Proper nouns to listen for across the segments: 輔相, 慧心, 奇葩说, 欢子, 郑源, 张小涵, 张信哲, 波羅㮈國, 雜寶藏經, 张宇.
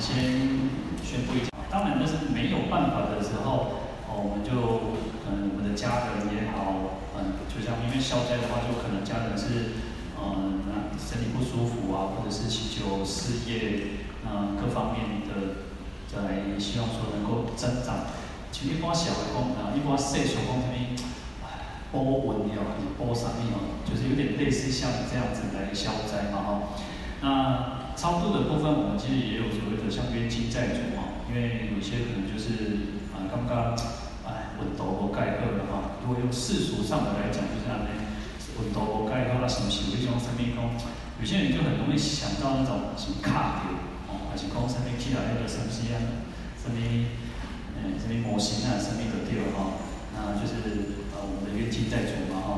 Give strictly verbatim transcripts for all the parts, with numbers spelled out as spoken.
先宣布一下。当然，但是没有办法的时候，哦，我们就可能我们的家人也好，嗯，就像因为消灾的话，就可能家人是嗯身体不舒服啊，或者是祈求事业嗯各方面的，来希望说能够增长。就一般小的讲啊，一般细小讲什么，哎，保温也好，保啥物哦，就是有点类似像这样子来消灾嘛哈、哦。 那超度的部分，我们其实也有所谓的像冤亲债主嘛，因为有些可能就是啊，刚刚哎，文斗无盖好了哈。如果用世俗上的来讲，就是安尼，文斗无盖好啦，什么是有一种生命讲，有些人就很容易想到那种什么卡点哦，还是讲生命起来那个什么啊，什么嗯，什么模型啊，什么的对哈。那就是呃，我们的冤亲债主嘛哈。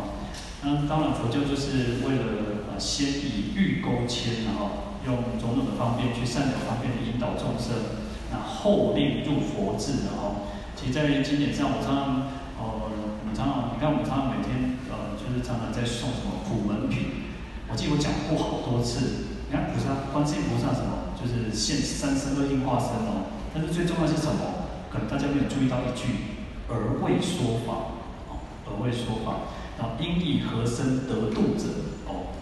那当然，佛教就是为了。 先以欲钩牵，然后用种种的方便去善良方便的引导众生，那后令入佛智，然后其实，在经典上，我常常，呃，我常常，你看我常常每天，呃，就是常常在诵什么普门品，我记得我讲过好多次。你看菩萨，观世音菩萨什么，就是现三身二应化身哦。但是最重要是什么？可能大家没有注意到一句，而为说法，哦，而为说法，然后因以何身得度者。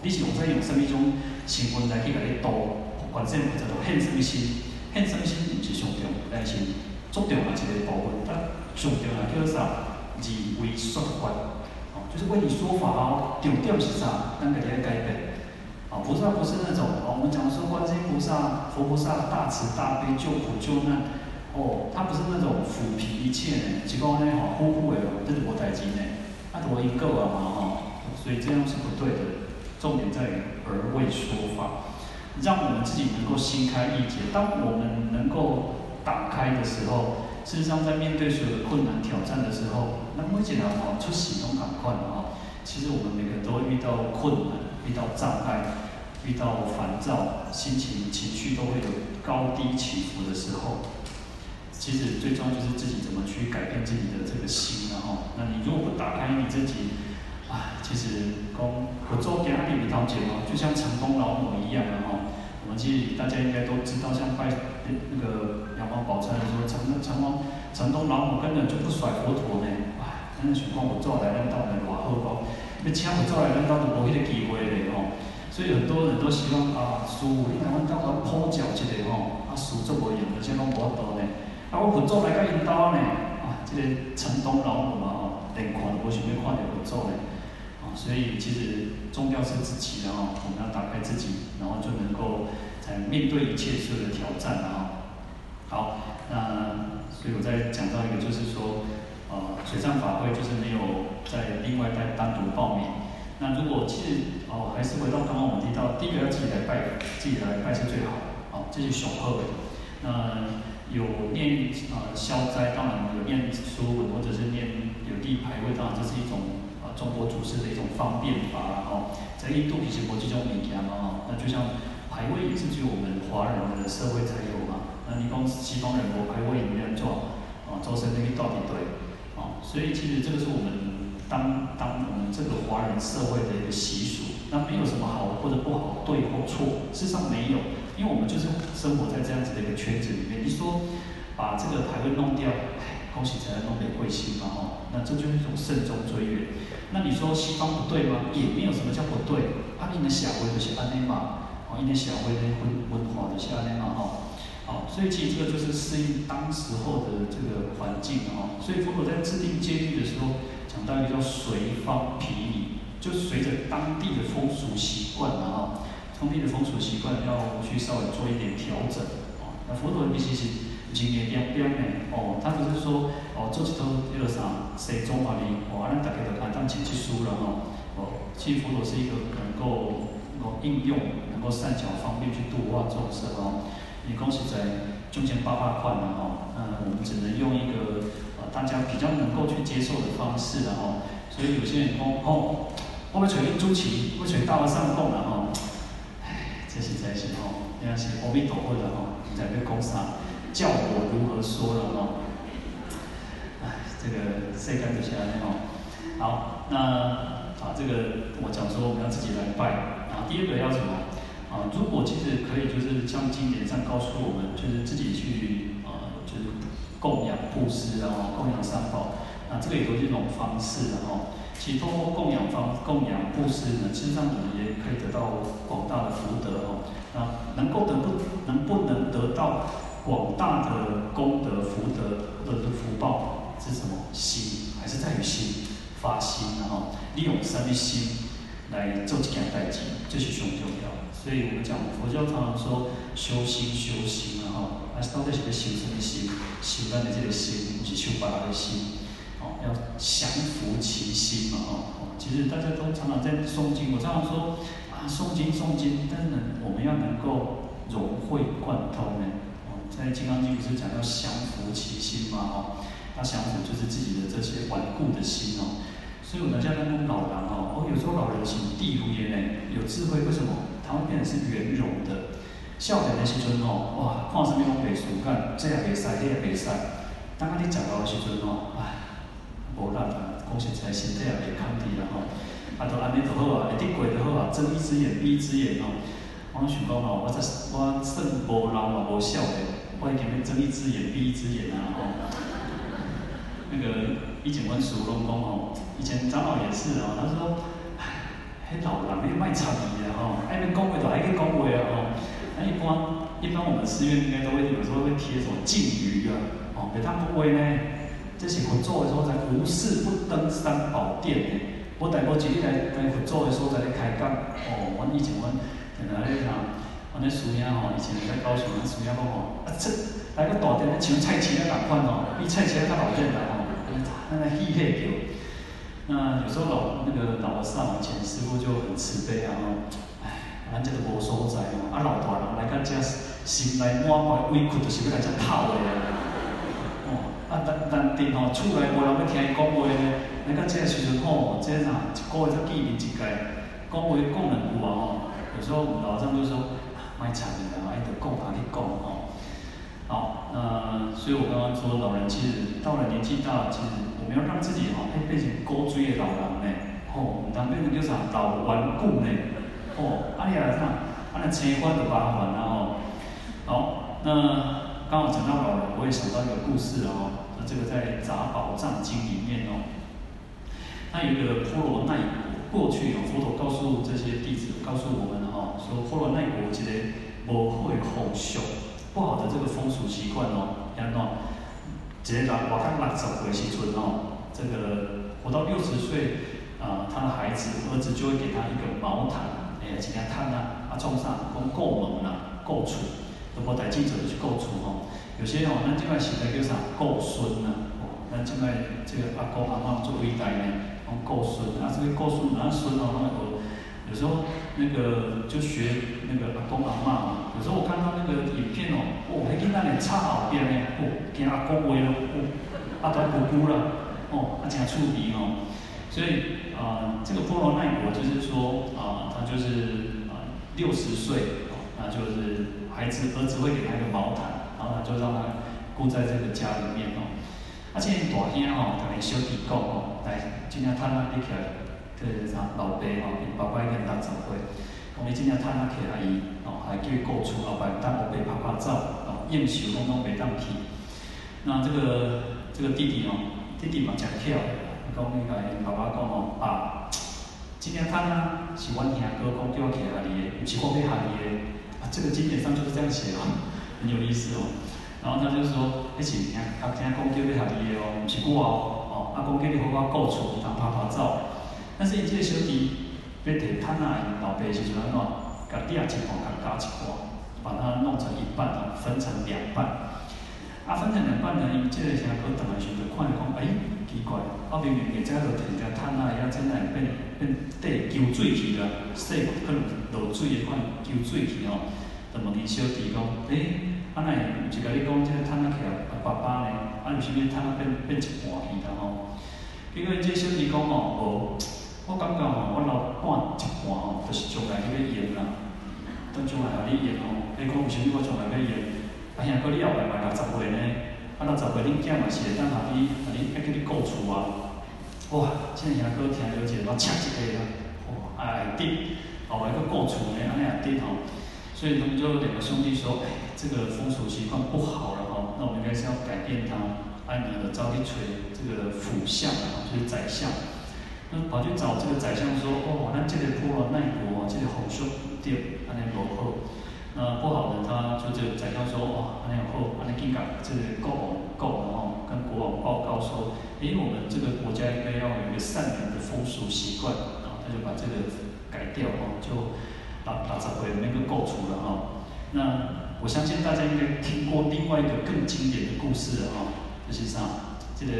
你是用啥用啥物种身份来去甲你度，观世音菩萨度献啥物心，献啥物心毋是上重要，但是足重要一个部分。但上重要叫啥？而为说法，哦，就是为你说法哦。重点是啥？咱家己要改变。啊、哦，菩萨不是那种哦，我们讲说观世音菩萨、佛菩萨大慈大悲救苦救难，哦，他不是那种抚平一切呢，只讲呢吼呼呼的哦，这是无代志呢，啊，多因果啊嘛吼，所以这样是不对的。 重点在于而为说法，让我们自己能够心开意解。当我们能够打开的时候，事实上在面对所有的困难挑战的时候，那么简单哦，出行动赶快哦。其实我们每个人都会遇到困难、遇到障碍、遇到烦躁，心情情绪都会有高低起伏的时候。其实最重要就是自己怎么去改变自己的这个心然后，那你如果不打开你自己。 啊，其实讲合作给阿里面头前哦，就像成功老母一样的哦。我们其实大家应该都知道，像拜那个阳光宝钗说，成成功成功老母根本就不甩佛陀呢。哎，那想讲合作来咱到来偌好讲，要请合作来咱到就无迄个机会嘞哦。所以很多人都希望啊，师傅，你来阮兜甲普教一下哦，啊，师做无用，而且拢无法度呢。啊，我合作来甲因兜呢，啊，这个成功老母啊，连看都无想要看到合作嘞。 所以其实重要是自己，然后我们要打开自己，然后就能够才面对一切所有的挑战啊。好，那所以我再讲到一个，就是说，呃，水上法会就是没有在另外单单独报名。那如果其实哦，还是回到刚刚我们提到，第一个要自己来拜，自己来拜是最好。哦，这是雄鹤。那有念呃消灾，当然有念书文或者是念有地牌位，当然这是一种。 中国祖师的一种方便法啦，吼，在印度其实无这种物件嘛，吼，那就像牌位也是只有我们华人的社会才有嘛，那你讲西方人无牌位有人做，哦，周身那个到底对，哦，所以其实这个是我们当当我们这个华人社会的一个习俗，那没有什么好或者不好对或错，事实上没有，因为我们就是生活在这样子的一个圈子里面，你说把这个牌位弄掉，哎，恭喜才能弄点贵心嘛，吼，那这就是一种慎终追远。 那你说西方不对吗？也没有什么叫不对。啊，你的社会就是安尼嘛，哦，你的社会的文文化就是安尼嘛，吼、哦，好，所以其实这个就是适应当时候的这个环境哦。所以佛陀在制定戒律的时候，讲到一个叫随方毗尼，就随着当地的风俗习惯啊，当地的风俗习惯要去稍微做一点调整哦。那佛陀的其实经验两边呢，哦，他不是说哦做一套那个啥。 谁中华人，我咱大家都看当前去书了吼。哦，其实佛陀是一个能够哦应用、能够善巧方便去度化众生哦。你恭喜在中间八八块了吼，嗯，我们只能用一个呃大家比较能够去接受的方式了吼。所以有些人讲哦，我要找一主持，我找大和尚供了吼。唉，这是在是吼，那是阿弥陀佛了吼，你在那讲啥？教我如何说了吼？ 这个世间就是安尼吼，好，那啊这个我讲说我们要自己来拜，然后第二个要什么？啊、呃，如果其实可以，就是像经典上告诉我们，就是自己去啊、呃，就是供养布施啊，供养三宝，那这个也都是一种方式啊。哦，其实通过供养方供养布施呢，事实上我们也可以得到广大的福德哦。那能够能不能不能得到广大的功德福德的福报是什么？心，还是在于心，发心然后利用三昧心。 来做这件代志，这是最重要的。所以我们讲佛教常常说修心修心啊，吼，啊到底是要修什么心？修咱的这个心，不是修别人的心，哦，要降服其心嘛，哦。其实大家都常常在诵经，我常常说啊，诵经诵经，但是呢，我们要能够融会贯通呢。哦，在《金刚经》不是讲要降服其心嘛，哦，那降服就是自己的这些顽固的心哦。 所以我们家那种老人哦，哦，有时候老人是地无言嘞，有智慧，为什么？他会变得是圆融的。少年的时阵哦，哇，看什么拢袂舒干，这也袂使，那也袂使。当你食老的时阵哦，唉，无力啊，讲实在，身体也袂康健啦吼。啊，都安尼就好啊，一滴过就好啊，睁一只眼闭一只眼哦。我想讲哦，我才我算无老嘛，无少嘞，我已经睁一只眼闭一只眼啊吼。那个。 以前阮叔拢讲哦，以前长老也是哦，他说，唉，迄老人咧卖插伊啊吼，爱咧讲话就爱去讲话啊吼。那一般一般我们寺院应该都会有时候会贴什么禁语啊，哦，别当不会呢。这是佛祖的所在，无事不登三宝殿呢。我大部一日来来佛祖的所在咧开讲，哦，阮以前阮定定咧啊，阮咧师兄吼，以前在高雄，阮师兄讲吼，啊这来个大殿咧像菜市啊同款哦，比菜市啊较老热啦。 那来嘿嘿给我。那有时候老那个老和尚以前师傅就很慈悲啊，哎，咱这都无所在哦，啊老大人来到这心内满怀委屈，就是要来这讨的啊。哦，啊但但定吼厝内无人要听伊讲话咧，来到这时阵吼，这啥一个月才见面一届，讲话讲两句啊吼。有时候我们老和尚就说，卖吵的啦，爱得讲哪里讲吼。好，那所以我刚刚说老人其实到了年纪大，其实。 不要让自己哦，变成古锥的老人呢，吼、哦，唔通变成叫啥老顽固呢，吼、哦，啊你啊啥，啊那青花就麻烦啦吼。好、哦，那刚好讲到老人，我也想到一个故事哦，那这个在《杂宝藏经》里面哦，那有一个婆罗奈国，过去有佛陀告诉这些弟子，告诉我们哦，说婆罗奈国一个无好的风俗，不好的这个风俗习惯哦，安怎？ 一个人活到六十岁时阵哦，这个活到六十岁，啊、呃，他的孩子儿子就会给他一个毛毯，哎、欸，一件毯啊，啊，创啥，讲够猛啦，够厝，都无代志做就去够厝吼。有些哦，咱即摆时代叫啥，够孙呐，哦，咱即摆这个阿公阿嬷做一代呢，讲够孙，啊，这个够孙，然后孙哦，那个有时候那个就学那个阿公阿嬷嘛。 有时候我看到那个影片哦，哦，迄囡仔咧插后边咧，哦，惊阿公话咯，哦，阿大姑姑啦，哦，阿真趣味哦。所以啊、呃，这个婆罗奈国就是说啊、呃，他就是啊六十岁，那就是孩子儿子会给他一个毛毯，然后他就让他顾在这个家里面哦。而且大兄哦，同伊小弟讲哦，来，今天他那起来，就是啥老爸哦，因爸爸已经六十岁。 我们今天趁啊起来伊，哦，还叫伊顾厝，后摆当后辈拍拍照，哦，应酬拢拢袂当去。那这个这个弟弟哦，弟弟嘛真巧，讲伊甲伊爸爸讲哦，爸，今天趁啊是阮兄哥讲叫我起来哩，不是我要喊伊的，啊，这个经典上就是这样写哦，很有意思哦。然后他就说，迄是兄，阿兄讲叫你喊伊的哦，不是我哦，哦，阿公叫你好好顾厝，当拍拍照。但是伊这个小弟。 要摕摊啊！因老爸是做安怎？甲掠一半，甲夹一半，把它弄成一半哦，分成两半。啊，分成两半呢，因即个兄哥倒来时就看着讲，哎、欸，奇怪，我明明会在落摕只摊啊，遐真来变变底抽水去啦，细可能落水的款抽水去哦。就问伊小弟讲，哎、欸，安内毋是甲你讲即个摊啊起来啊爸爸呢？啊，毋是要摊啊变变一半去啦吼？结果即个小弟讲哦，无。 我感觉吼，我老伴一半吼，就是从来去要用啦。当从来去要用吼，你讲有啥物我从来去用。啊，兄哥你后来嘛六十岁呢，啊六十岁恁囝嘛是会当下底，下底爱叫你顾厝啊。哇，即个兄哥听了就我切一个啦，哦，哎得，哦哦，还佫顾厝呢，安尼也得吼。所以他们就两个兄弟说，哎，这个风俗习惯不好了吼，那我们应该是要改变它。按你的招去找这个辅相啊，就是宰相。那跑去找这个宰相说，哦，那这个破奈国啊，这个好凶对，安尼落后。那不好的他就这个宰相说，哇，安尼后，安尼更改这个国王国王哦，跟国王报告说，哎，我们这个国家应该要有一个善良的风俗习惯啊，他就把这个改掉哦，就打打杂回那个构除了哈。那我相信大家应该听过另外一个更经典的故事了哈。 就是啥，这个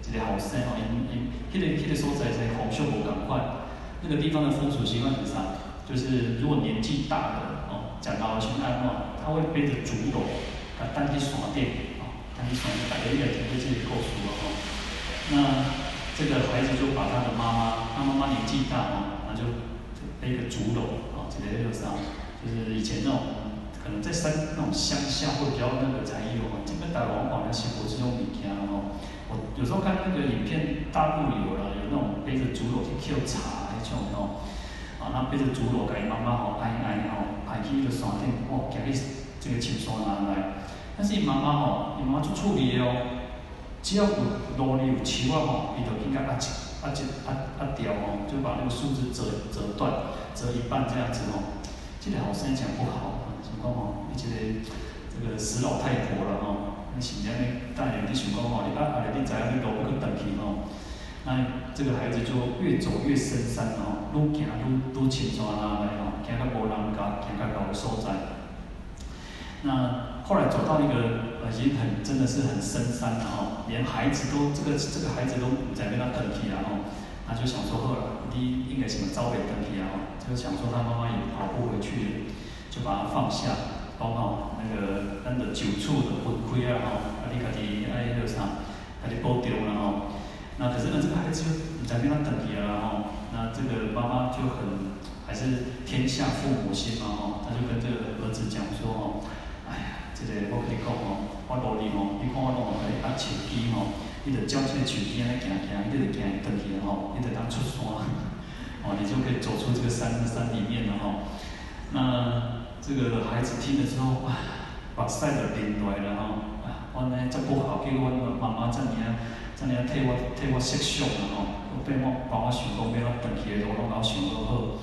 这个后生吼，因因，迄个迄个所在在风俗无同款，那个地方的风俗习惯是啥？就是如果年纪大的哦，食老先安怎，他会背着竹篓，啊，担去山顶，哦，担去山顶，大家应该听过这个故事了哦。那这个孩子就把他的妈妈，他妈妈年纪大哦，然后就背个竹篓，哦，这个就是啥，就是以前那种。 可能在山那种乡下会比较那个才有啊，这边台湾好像生活这种物件哦。我有时候看那个影片，大陆有啦，有那种背着竹篓去捡茶那种哦，啊，那背着竹篓，给妈妈吼挨挨吼，挨去那个山顶，哇，行去这个深山难来。但是伊妈妈吼，伊妈妈做处理的哦，只要有路里有树啊吼，伊就应该压一压一压压掉哦，就把那个树枝折折断，折一半这样子哦。这个好生讲不好。 哦，你一个这个死老太婆了吼，你是安尼，当然你想讲吼，你啊，你知影你路不去转去吼，那这个孩子就越走越深山吼，愈行愈愈深山啦来吼，行到无人家，行到老所在。那后来走到一个已经很真的是很深山了吼，连孩子都这个这个孩子都不知要哪转去啦吼，那就想说好了，你应该什么招袂转去啊吼，就想说他妈妈也跑不回去。 就把它放下，包括那个咱着酒醋着分开啊吼，啊你家己爱迄个啥，家己保重啦吼。那可是呢，这个孩子就唔知变哪等级啦吼。那这个妈妈就很还是天下父母心嘛吼，他就跟这个儿子讲说吼，哎呀，这个我跟你讲吼，我努力吼，你看我弄个阿手机吼，你着照这个手机安尼行行，你着行等级吼，你着当出山，哦，你就可以走出这个山山里面了吼。那 这个孩子听了之后，哇，把屎就淋落来了吼！啊，我呢真不好，叫我妈妈怎样怎样替我替我设想了吼，我变我把我想讲变我回去的路拢搞想到好，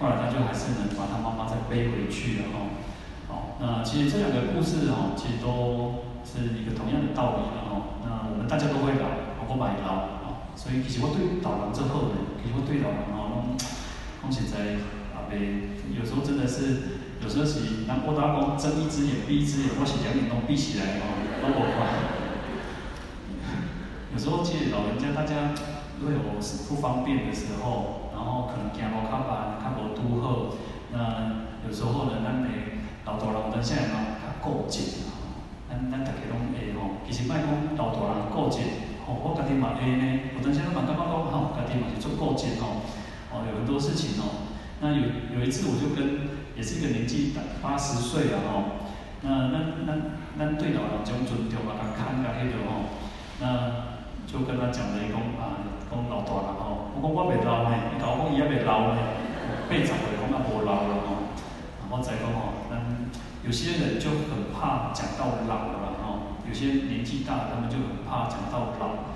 后来他就还是能把他妈妈再背回去了吼。好，那其实这两个故事吼，其实都是一个同样的道理了吼。那我们大家都会老，我买老啊，所以其实我对老人之后呢，其实我对老人吼，拢讲实在啊，袂有时候真的是。 有时候是，那我打讲睁一只眼闭一只眼，我是两眼都闭起来哦，都无看。有时候其实老人家大家如果有不方便的时候，然后可能行路较慢、较无拄好，那有时候呢，咱诶老大人等下人较固执啊，咱咱大家拢会吼。其实莫讲老大人固执，吼、哦、我家己嘛会呢，有等下我感觉讲吼，家己嘛是做固执吼，哦有很多事情哦。那有有一次我就跟。 也是一个年纪八十岁了吼，那那那那对老人种尊重啊、看啊迄种吼，那就跟他讲了伊讲啊，讲老大人吼，我讲我袂老呢，伊甲我讲伊也袂老呢，八十岁讲也无老了吼，我再讲吼，那有些人就很怕讲到老了吼，有些年纪大他们就很怕讲到老，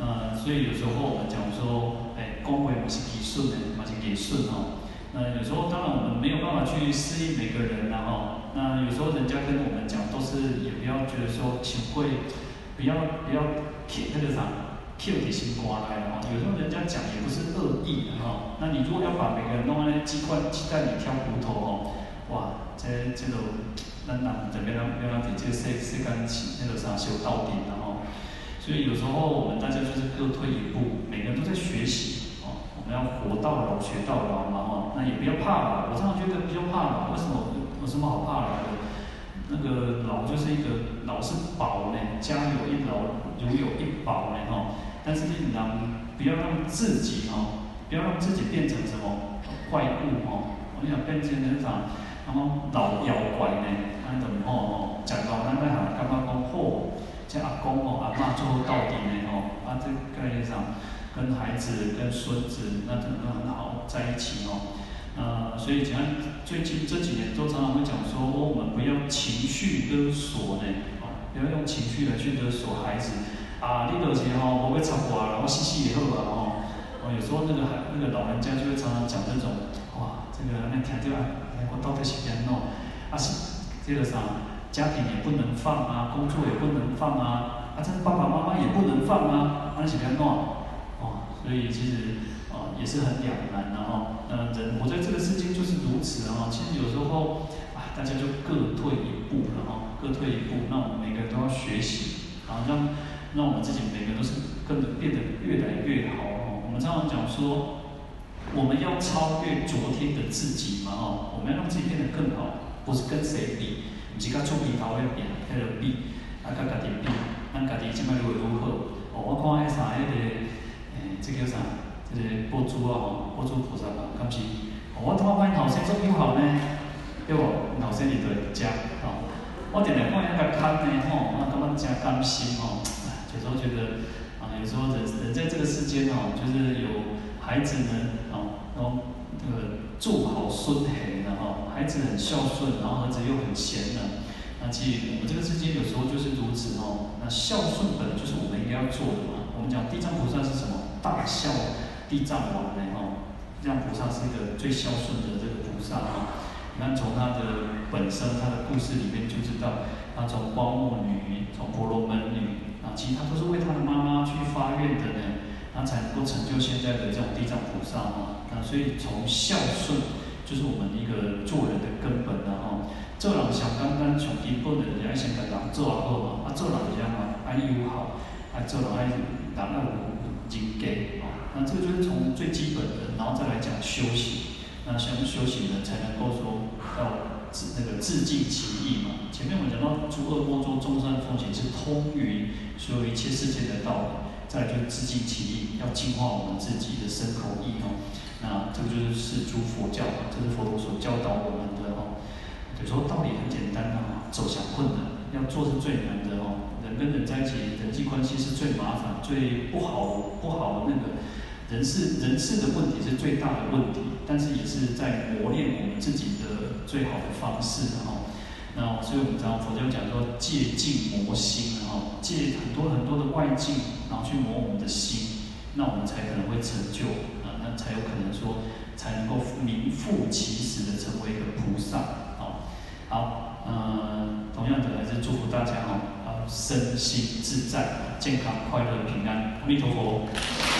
那所以有时候我们讲说，哎、欸，讲话嘛是技术呢，嘛是技术吼。 那有时候当然我们没有办法去适应每个人然后，那有时候人家跟我们讲都是也不要觉得说请会，不要不要舔那个啥，舔起心肝来然后，有时候人家讲也不是恶意然后，那你如果要把每个人弄在鸡冠鸡蛋里挑骨头哦，哇，这这种咱哪怎么样怎么样直接世世间起那个啥修到底然后，所以有时候我们大家就是各退一步，每个人都在学习哦，我们要活到老学到老嘛。 那也不要怕了，我常常觉得不要怕了，为什么有什么好怕了？那个老就是一个老是宝呢，家有一老如有一宝呢哈。但是你让不要让自己哦，不要让自己变成什么怪物哦。我想变成那种那么老妖怪呢，那种哦哦，讲到咱那下感觉讲好，即阿公哦阿嬷做到底呢哦，啊这概念上跟孩子跟孙子那真的很好在一起哦。 那呃，所以讲最近这几年都常常会讲说，哦，我们不要情绪勒索呢，哦，不要用情绪来去勒索孩子。啊，你勒谁哦，我会吵我，然后嘻嘻也好啊，哦，哦，有时候那个孩那个老人家就会常常讲这种，哇，这个那听对吧？我到底是怎弄？啊是这个啥？ 家庭也不能放啊，工作也不能放啊，啊，这爸爸妈妈也不能放啊，那是不要弄哦。所以其实哦也是很两难的哦。嗯，人活在这个世界就是如此哦。其实有时候啊，大家就各退一步了哦，各退一步。那我们每个人都要学习，啊，让让我们自己每个人都是跟着变得越来越好哦。我们常常讲说，我们要超越昨天的自己嘛哦，我们要让自己变得更好，不是跟谁比。 自己做面头迄边，迄个比，啊，甲家己比，咱家己即摆愈来愈好。哦，我看迄啥，迄个，诶，这叫啥？这个波珠啊，吼，波珠菩萨嘛，敢是？哦，我看因后生做友好呢，对无？因后生哩在食，吼。我定定看伊个看呢，吼，我感觉真甘心吼。有时候觉得，啊，有时候人人在这个世间哦，就是有孩子呢，哦，然后那个做好孙孩呢，吼。 孩子很孝顺，然后儿子又很贤能。那其实我们这个世界有时候就是如此哦。那孝顺本来就是我们应该要做的嘛。我们讲地藏菩萨是什么？大孝地藏王呢？哦，地藏菩萨是一个最孝顺的这个菩萨哦。你看从他的本身、他的故事里面就知道，他从包末女，从婆罗门女啊，其实他都是为他的妈妈去发愿的呢，那才能够成就现在的这种地藏菩萨哦。那所以从孝顺。 就是我们一个做人的根本啦吼，做人上简单上基本的，就是先把人做好嘛。啊，做人就是嘛爱友好，啊，做人爱人爱有人格哦。那这个就是从最基本的，然后再来讲修行。那像修行人才能够说要自那个自尽其意嘛。前面我们讲到诸恶莫作，众善奉行是通于所有一切世界的道理。再来就是自尽其意，要净化我们自己的身口意哦。 那这个就是诸佛教，这是佛陀所教导我们的哦。有时候道理很简单啊，走向困难，要做是最难的哦。人跟人在一起，人际关系是最麻烦、最不好、不好的那个人事人事的问题是最大的问题，但是也是在磨练我们自己的最好的方式哦。那所以我们讲佛教讲说借境磨心哦，借很多很多的外境，然后去磨我们的心，那我们才可能会成就。 才有可能说，才能够名副其实的成为一个菩萨哦。好，嗯、呃，同样的还是祝福大家哦，身心自在，健康、快乐、平安，阿弥陀佛。